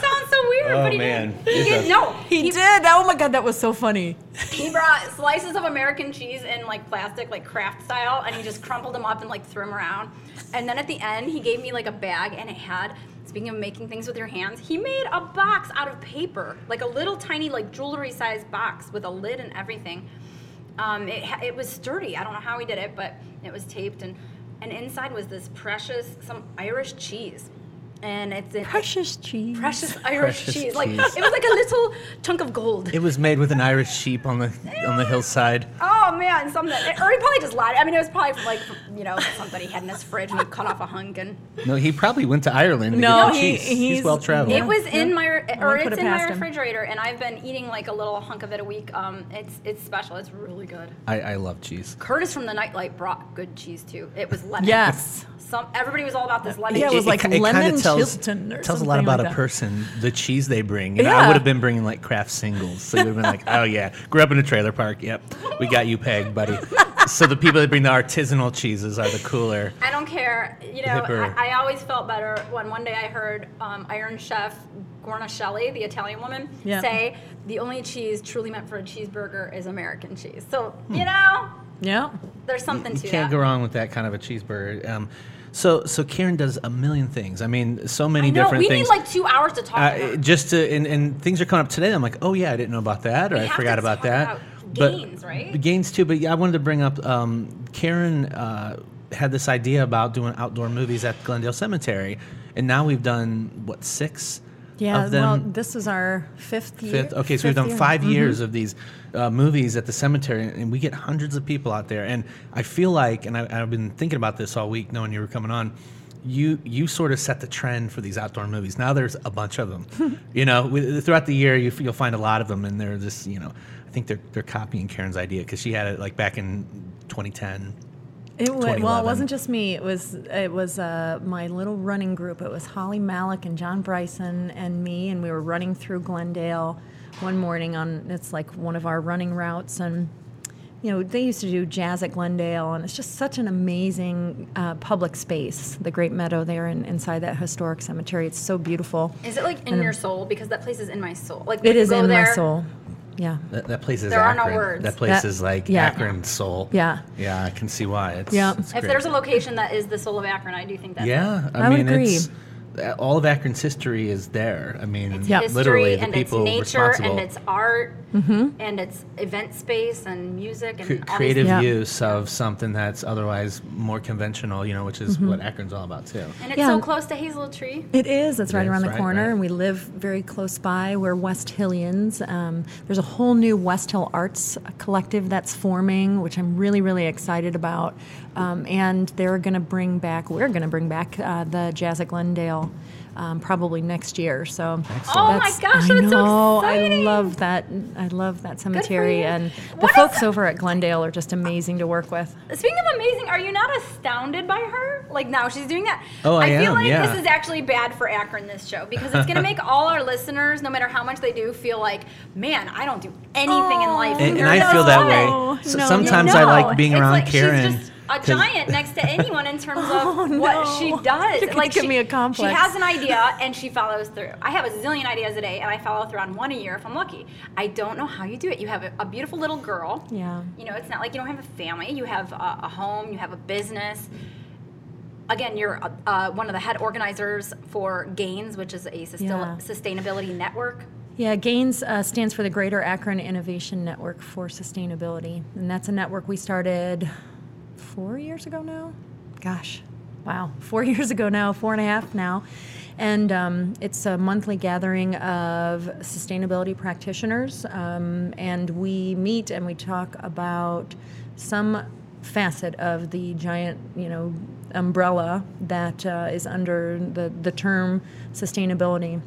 sounds so weird, but he did. He did. Oh, my God, that was so funny. He brought slices of American cheese in, like, plastic, like, craft style, and he just crumpled them up and, like, threw them around. And then at the end, he gave me, like, a bag, and it had... Speaking of making things with your hands, he made a box out of paper, like a little tiny, like jewelry-sized box with a lid and everything. It was sturdy. I don't know how he did it, but it was taped, and inside was this precious, some Irish cheese, and it's precious Irish cheese. Like it was like a little chunk of gold. It was made with an Irish sheep on the hillside. Oh man, or he probably just lied. I mean, it was probably from, like, you know, somebody had in his fridge and he cut off a hunk and. No, he probably went to Ireland. He's well traveled. It was in my refrigerator, and I've been eating like a little hunk of it a week. It's special. It's really good. I love cheese. Curtis from the Nightlight brought good cheese too. It was lemon. Yes. Everybody was all about this lemon. Yeah, it was like lemon Chilton or something. It tells a lot about a person, the cheese they bring. And I would have been bringing like craft singles. So you would have been like, oh yeah, grew up in a trailer park. Yep, we got you pegged, buddy. So the people that bring the artisanal cheeses are the cooler. I don't care. You know, I always felt better when one day I heard Iron Chef Gorna Shelley, the Italian woman, say, the only cheese truly meant for a cheeseburger is American cheese. So, you know, there's something to that. You can't go wrong with that kind of a cheeseburger. So Karen does a million things. I mean, so many different things. We need like 2 hours to talk about. And things are coming up today. I'm like, oh yeah, I didn't know about that, or I forgot about that. GAINS, right? GAINS too. But yeah, I wanted to bring up Karen had this idea about doing outdoor movies at Glendale Cemetery, and now we've done what, 6? Yeah, of them? Well, this is our fifth year. Okay, so we've done 5 years of these movies at the cemetery, and we get hundreds of people out there. And I feel like, and I've been thinking about this all week, knowing you were coming on. You sort of set the trend for these outdoor movies. Now there's a bunch of them. You know, throughout the year, you'll find a lot of them, and they're just, you know, I think they're copying Karen's idea because she had it like back in 2010. It wasn't just me. It was my little running group. It was Holly Malik and John Bryson and me, and we were running through Glendale one morning on, it's like one of our running routes, and you know, they used to do Jazz at Glendale, and it's just such an amazing public space, the Great Meadow there inside that historic cemetery. It's so beautiful. Is it like in your soul? Because that place is in my soul. Like it is in my soul. Yeah. That place is Akron. There are no words. That place is like Akron's soul. Yeah. Yeah, I can see why. It's if great. There's a location that is the soul of Akron, I do think that's it. I mean, would agree. It's, all of Akron's history is there. I mean, it's literally the people responsible. It's history, and it's nature, and it's art, and it's event space, and music, and creative use of something that's otherwise more conventional, you know, which is what Akron's all about, too. And it's so close to Hazel Tree. It is. It's right around the corner, and we live very close by. We're West Hillians. There's a whole new West Hill Arts collective that's forming, which I'm really, really excited about. And we're going to bring back the Jazz at Glendale probably next year. So, oh my gosh, that's so exciting! I love that cemetery, and the folks over at Glendale are just amazing to work with. Speaking of amazing, are you not astounded by her? Like now she's doing that. Oh, I am. I feel like this is actually bad for Akron, this show, because it's going to make all our listeners, no matter how much they do, feel like, man, I don't do anything in life. And I feel that way. Sometimes I like being around Karen. A giant next to anyone in terms of what she does. You're like, give me a complex. She has an idea and she follows through. I have a zillion ideas a day and I follow through on one a year if I'm lucky. I don't know how you do it. You have a beautiful little girl. Yeah. You know, it's not like you don't have a family. You have a home. You have a business. Again, you're one of the head organizers for GAINS, which is a sustainability network. Yeah, GAINS stands for the Greater Akron Innovation Network for Sustainability, and that's a network we started 4 years ago now? 4 years ago now, 4.5 now. And it's a monthly gathering of sustainability practitioners, and we meet and we talk about some facet of the giant, you know, umbrella that is under the term sustainability.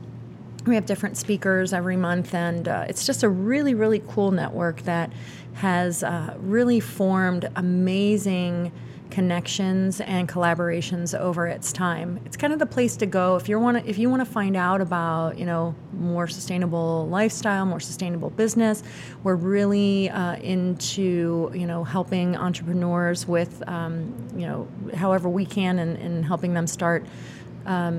We have different speakers every month, and it's just a really, really cool network that has really formed amazing connections and collaborations over its time. It's kind of the place to go if you want to find out about, you know, more sustainable lifestyle, more sustainable business. We're really into, you know, helping entrepreneurs with, you know, however we can, and helping them start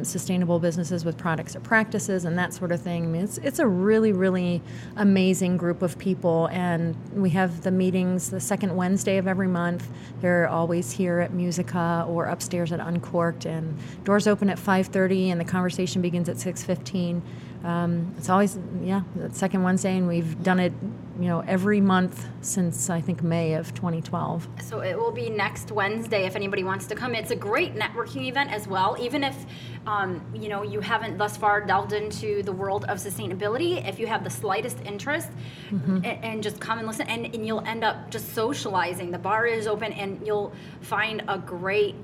sustainable businesses with products or practices and that sort of thing. I mean, it's a really, really amazing group of people, and we have the meetings the second Wednesday of every month. They're always here at Musica or upstairs at Uncorked, and doors open at 5:30 and the conversation begins at 6:15. It's always, the second Wednesday, and we've done it, you know, every month since, I think, May of 2012. So it will be next Wednesday if anybody wants to come. It's a great networking event as well. Even if, you know, you haven't thus far delved into the world of sustainability, if you have the slightest interest, and just come and listen, and you'll end up just socializing. The bar is open, and you'll find a great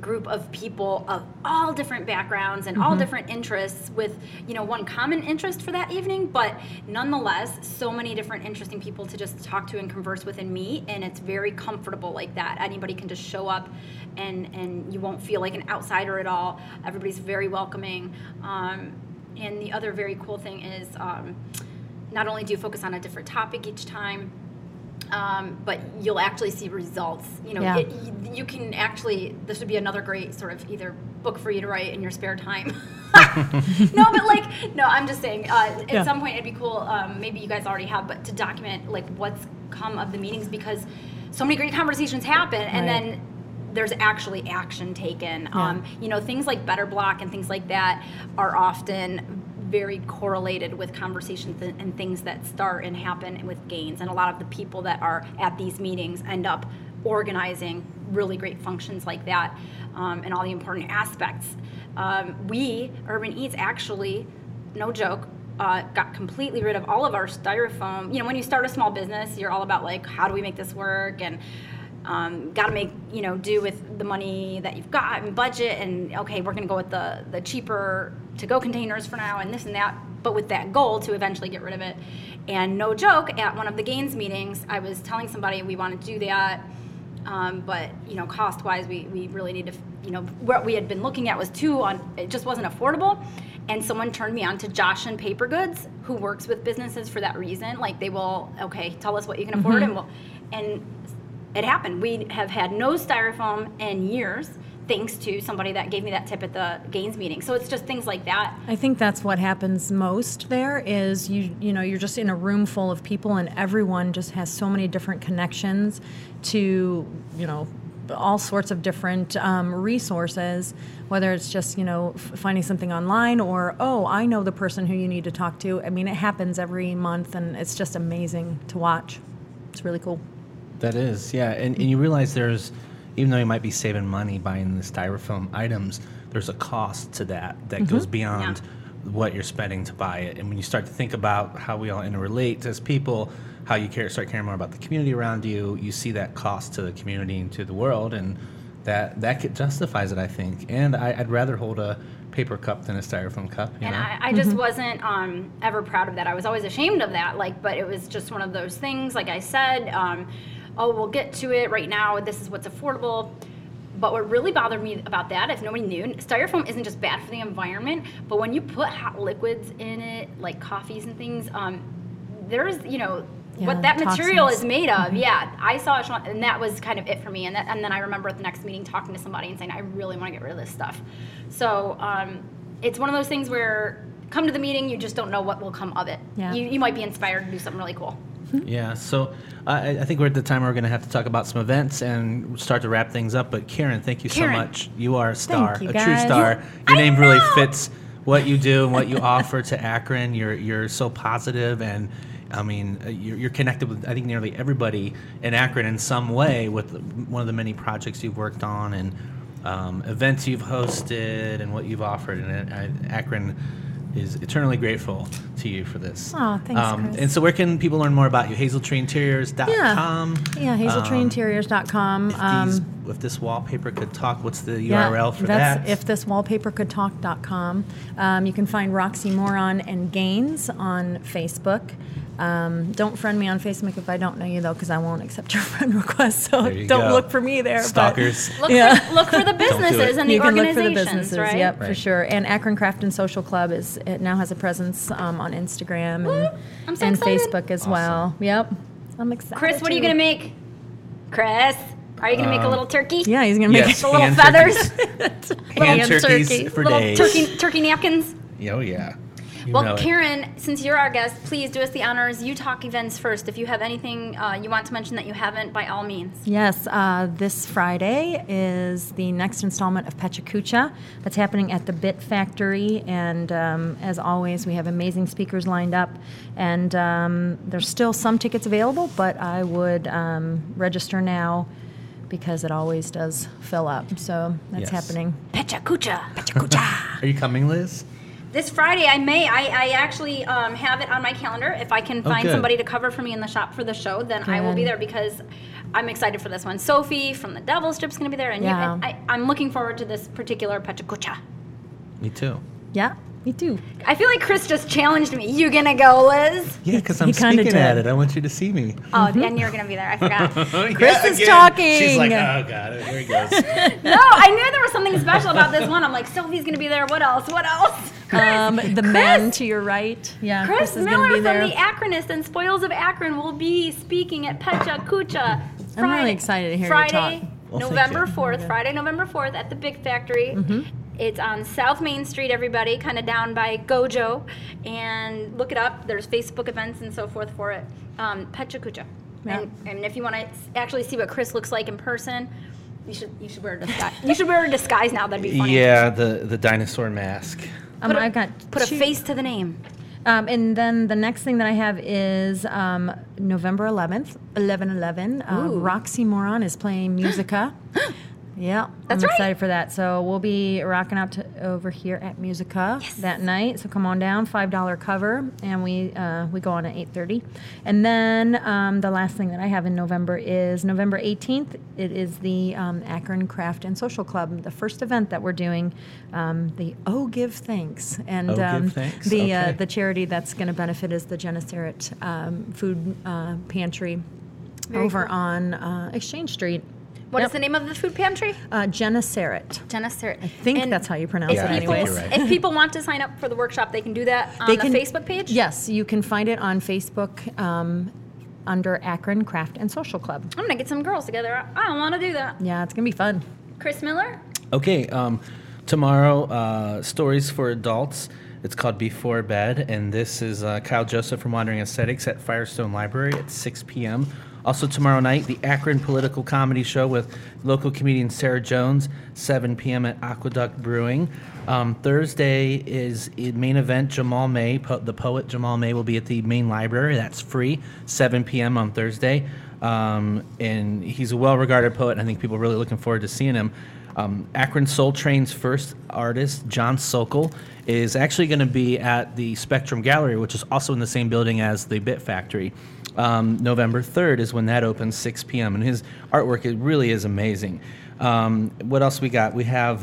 group of people of all different backgrounds and all different interests, with, you know, one common interest for that evening, but nonetheless, so many different interesting people to just talk to and converse with and meet, and it's very comfortable like that. Anybody can just show up, and you won't feel like an outsider at all. Everybody's very welcoming, and the other very cool thing is, not only do you focus on a different topic each time, but you'll actually see results. You know, you can actually, this would be another great sort of either book for you to write in your spare time. I'm just saying, at some point it'd be cool, maybe you guys already have, but to document like what's come of the meetings, because so many great conversations happen, and then there's actually action taken. You know, things like Better Block and things like that are often very correlated with conversations and things that start and happen with GAINS, and a lot of the people that are at these meetings end up organizing really great functions like that, and all the important aspects. We, Urban Eats, actually, no joke, got completely rid of all of our styrofoam. You know, when you start a small business, you're all about like, how do we make this work, and got to make, you know, do with the money that you've got and budget, and okay, we're going to go with the cheaper to-go containers for now and this and that, but with that goal to eventually get rid of it. And no joke, at one of the GAINS meetings, I was telling somebody we want to do that, but, you know, cost-wise, we really need to, you know, what we had been looking at was it just wasn't affordable. And someone turned me on to Josh and Paper Goods, who works with businesses for that reason. Like, they will, okay, tell us what you can afford, and it happened. We have had no styrofoam in years, thanks to somebody that gave me that tip at the GAINS meeting. So it's just things like that. I think that's what happens most there is, you know, you're just in a room full of people, and everyone just has so many different connections to, you know, all sorts of different resources, whether it's just, you know, finding something online, or, oh, I know the person who you need to talk to. I mean, it happens every month, and it's just amazing to watch. It's really cool. That is, yeah. And you realize there's, even though you might be saving money buying the styrofoam items, there's a cost to that goes beyond what you're spending to buy it. And when you start to think about how we all interrelate as people, how you start caring more about the community around you, you see that cost to the community and to the world, and that justifies it, I think. And I'd rather hold a paper cup than a styrofoam cup. You know? I just wasn't ever proud of that. I was always ashamed of that. Like, but it was just one of those things, like I said, we'll get to it right now, this is what's affordable. But what really bothered me about that, if nobody knew, styrofoam isn't just bad for the environment, but when you put hot liquids in it, like coffees and things, there's, you know, what that material is made of. I saw it, and that was kind of it for me. And then I remember at the next meeting talking to somebody and saying, I really want to get rid of this stuff. So it's one of those things where come to the meeting, you just don't know what will come of it. Yeah. You might be inspired to do something really cool. Yeah, so I think we're at the time where we're going to have to talk about some events and start to wrap things up. But Karen, thank you so much. You are a star, a true star. Your name really fits what you do and what you offer to Akron. You're so positive, and I mean, you're connected with, I think, nearly everybody in Akron in some way with one of the many projects you've worked on and events you've hosted and what you've offered. And Akron is eternally grateful to you for this. Oh, thanks, Chris. And so where can people learn more about you? HazeltreeInteriors.com. Yeah, HazeltreeInteriors.com. If this wallpaper could talk, what's the URL for that? If this wallpaper could talk.com. You can find Roxy Moron and GAINS on Facebook. Don't friend me on Facebook if I don't know you, though, because I won't accept your friend request. So don't look for me there. Stalkers. But, look for the businesses and the organizations, right? You can look for the businesses, right? Yep, right. For sure. And Akron Craft and Social Club it now has a presence on Instagram and Facebook as well. Yep. I'm excited. Chris, what are you going to make? Chris, are you going to make a little turkey? Yeah, he's going to make the little feathers. Turkeys for little days. Turkey napkins. Oh, yeah. Well, Karen, since you're our guest, please do us the honors. You talk events first. If you have anything you want to mention that you haven't, by all means. Yes. This Friday is the next installment of Pecha Kucha. That's happening at the Bit Factory. And as always, we have amazing speakers lined up. And there's still some tickets available, but I would register now, because it always does fill up. So that's happening. Pecha Kucha. Pecha Kucha. Are you coming, Liz? This Friday, I may. I actually have it on my calendar. If I can find somebody to cover for me in the shop for the show, then I will be there, because I'm excited for this one. Sophie from the Devil Strip's going to be there, and I'm looking forward to this particular Pecha Kucha. Me too. Yeah, me too. I feel like Chris just challenged me. You going to go, Liz? Yeah, because I'm speaking at it. I want you to see me. Oh, and you're going to be there. I forgot. Chris is talking. She's like, oh, God, here he goes. No, I knew there was something special about this one. I'm like, Sophie's going to be there. What else? Chris, Chris, men to your right. Yeah, Chris Miller from The Akronist and Spoils of Akron will be speaking at Pecha Kucha. I'm really excited to hear you talk. Friday, November 4th at the Big Factory. Mm-hmm. It's on South Main Street, everybody, kind of down by Gojo. And look it up. There's Facebook events and so forth for it. Pecha Kucha. Yeah. And if you want to actually see what Chris looks like in person, you should wear a disguise. You should wear a disguise now. That'd be funny. Yeah, the dinosaur mask. Put a face to the name. And then the next thing that I have is November 11th, 11/11. Roxy Moron is playing Musica. Yeah, I'm excited for that. So we'll be rocking out over here at Musica that night. So come on down, $5 cover, and we go on at 8:30. And then the last thing that I have in November is November 18th. It is the Akron Craft and Social Club, the first event that we're doing, the Oh Give Thanks. And Give Thanks. The charity that's going to benefit is the Genesaret Food Pantry on Exchange Street. What is the name of the food pantry? Genesaret. I think that's how you pronounce it anyway. Right. If people want to sign up for the workshop, they can do that on the Facebook page? Yes, you can find it on Facebook under Akron Craft and Social Club. I'm going to get some girls together. I don't want to do that. Yeah, it's going to be fun. Chris Miller? Okay, tomorrow, Stories for Adults. It's called Before Bed, and this is Kyle Joseph from Wandering Aesthetics at Firestone Library at 6 p.m., Also tomorrow night, the Akron Political Comedy Show with local comedian Sarah Jones, 7 p.m. at Aqueduct Brewing. Thursday is main event. Jamal May, the poet Jamal May, will be at the main library. That's free, 7 p.m. on Thursday. And he's a well-regarded poet, and I think people are really looking forward to seeing him. Akron Soul Train's first artist, John Sokol, is actually going to be at the Spectrum Gallery, which is also in the same building as the Bit Factory. November 3rd is when that opens, 6 p.m. And his artwork, it really is amazing. What else we got? We have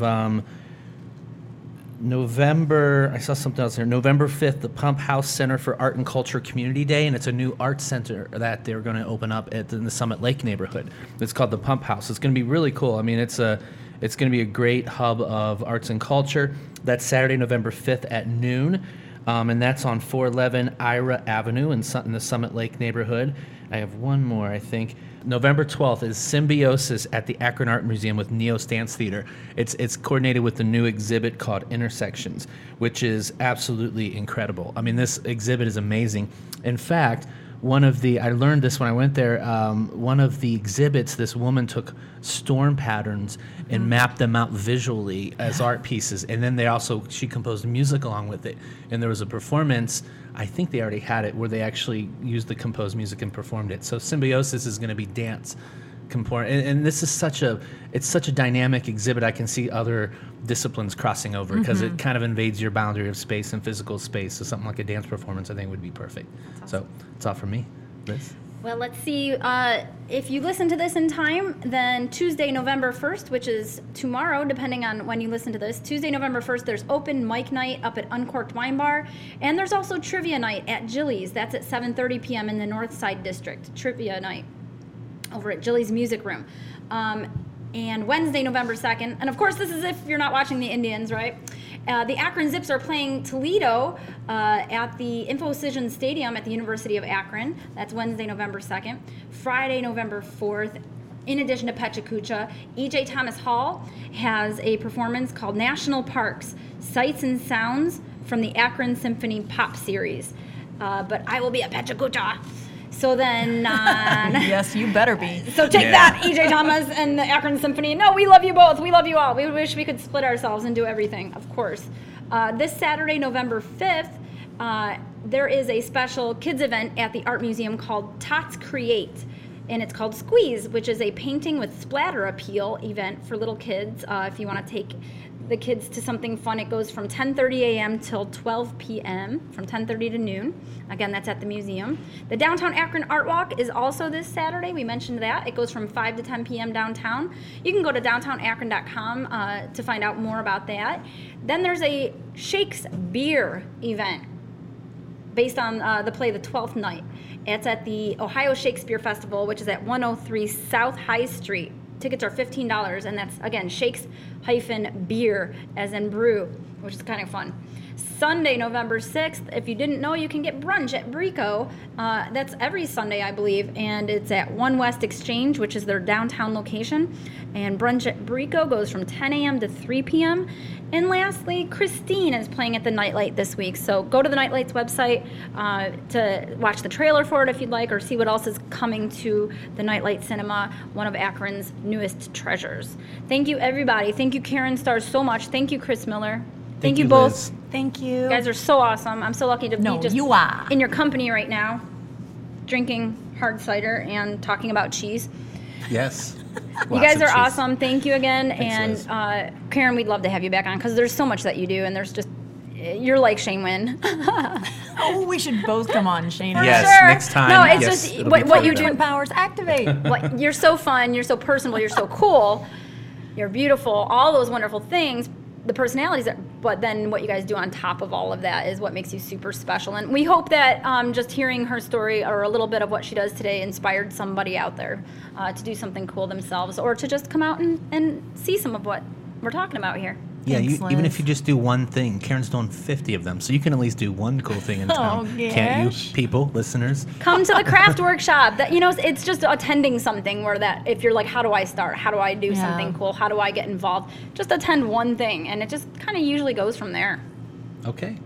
November 5th, the Pump House Center for Art and Culture Community Day, and it's a new art center that they're going to open up in the Summit Lake neighborhood. It's called the Pump House. It's going to be really cool. I mean, it's going to be a great hub of arts and culture. That's Saturday, November 5th at noon. And that's on 411 Ira Avenue in the Summit Lake neighborhood. I have one more, I think. November 12th is Symbiosis at the Akron Art Museum with Neo Stance Theater. It's coordinated with the new exhibit called Intersections, which is absolutely incredible. I mean, this exhibit is amazing. In fact, I learned this when I went there, one of the exhibits, this woman took storm patterns and mapped them out visually as art pieces. And then she composed music along with it. And there was a performance, I think they already had it, where they actually used the composed music and performed it. So Symbiosis is going to be dance. And this is such a dynamic exhibit. I can see other disciplines crossing over because it kind of invades your boundary of space and physical space. So something like a dance performance, I think, would be perfect. Awesome. So it's all for me, Liz. Well, let's see. If you listen to this in time, then Tuesday, November 1st, which is tomorrow, depending on when you listen to this, Tuesday, November 1st, there's open mic night up at Uncorked Wine Bar. And there's also trivia night at Jilly's. That's at 7:30 p.m. in the North Side District, trivia night over at Jilly's Music Room. And Wednesday, November 2nd, and of course, this is if you're not watching the Indians, right? The Akron Zips are playing Toledo at the Infocision Stadium at the University of Akron. That's Wednesday, November 2nd. Friday, November 4th, in addition to Pecha Kucha, E.J. Thomas Hall has a performance called National Parks, Sights and Sounds from the Akron Symphony Pop Series. But I will be at Pecha Kucha. So then... yes, you better be. So take that, E.J. Thomas and the Akron Symphony. No, we love you both. We love you all. We wish we could split ourselves and do everything, of course. This Saturday, November 5th, there is a special kids event at the Art Museum called Tots Create. And it's called Squeeze, which is a painting with splatter appeal event for little kids. If you want to take the kids to something fun, it goes from 10:30 a.m. till 12 p.m., from 10:30 to noon. Again, that's at the museum. The Downtown Akron Art Walk is also this Saturday. We mentioned that. It goes from 5 to 10 p.m. downtown. You can go to downtownakron.com to find out more about that. Then there's a Shakes Beer event based on the play The Twelfth Night. It's at the Ohio Shakespeare Festival, which is at 103 South High Street. Tickets are $15, and that's, again, shakes-beer, as in brew, which is kind of fun. Sunday, November 6th, if you didn't know, you can get brunch at Brico. That's every Sunday, I believe, and it's at One West Exchange, which is their downtown location. And brunch at Brico goes from 10 a.m. to 3 p.m. And lastly, Christine is playing at the Nightlight this week, so go to the Nightlight's website to watch the trailer for it if you'd like, or see what else is coming to the Nightlight Cinema, one of Akron's newest treasures. Thank you, everybody. Thank you, Karen Starr, so much. Thank you, Chris Miller. Thank you both. Liz. Thank you. You guys are so awesome. I'm so lucky to be just in your company right now, drinking hard cider and talking about cheese. Yes. You guys are awesome. Thank you again. Thanks, and Karen, we'd love to have you back on because there's so much that you do, and there's just, you're like Shane Wynn. Oh, we should both come on, Shane. Yes, sure. Next time. No, it's just what you do. Powers activate. What, you're so fun. You're so personable. You're so cool. You're beautiful. All those wonderful things. The personalities, but then what you guys do on top of all of that is what makes you super special. And we hope that just hearing her story or a little bit of what she does today inspired somebody out there to do something cool themselves, or to just come out and see some of what we're talking about here. Yeah, even if you just do one thing, Karen's done 50 of them, so you can at least do one cool thing in town, can't you? People, listeners, come to the craft workshop. That, you know, it's just attending something where that if you're like, how do I start? How do I do something cool? How do I get involved? Just attend one thing, and it just kind of usually goes from there. Okay.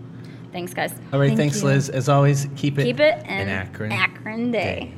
Thanks, guys. All right, thanks, Liz. As always, keep it an Akron Day.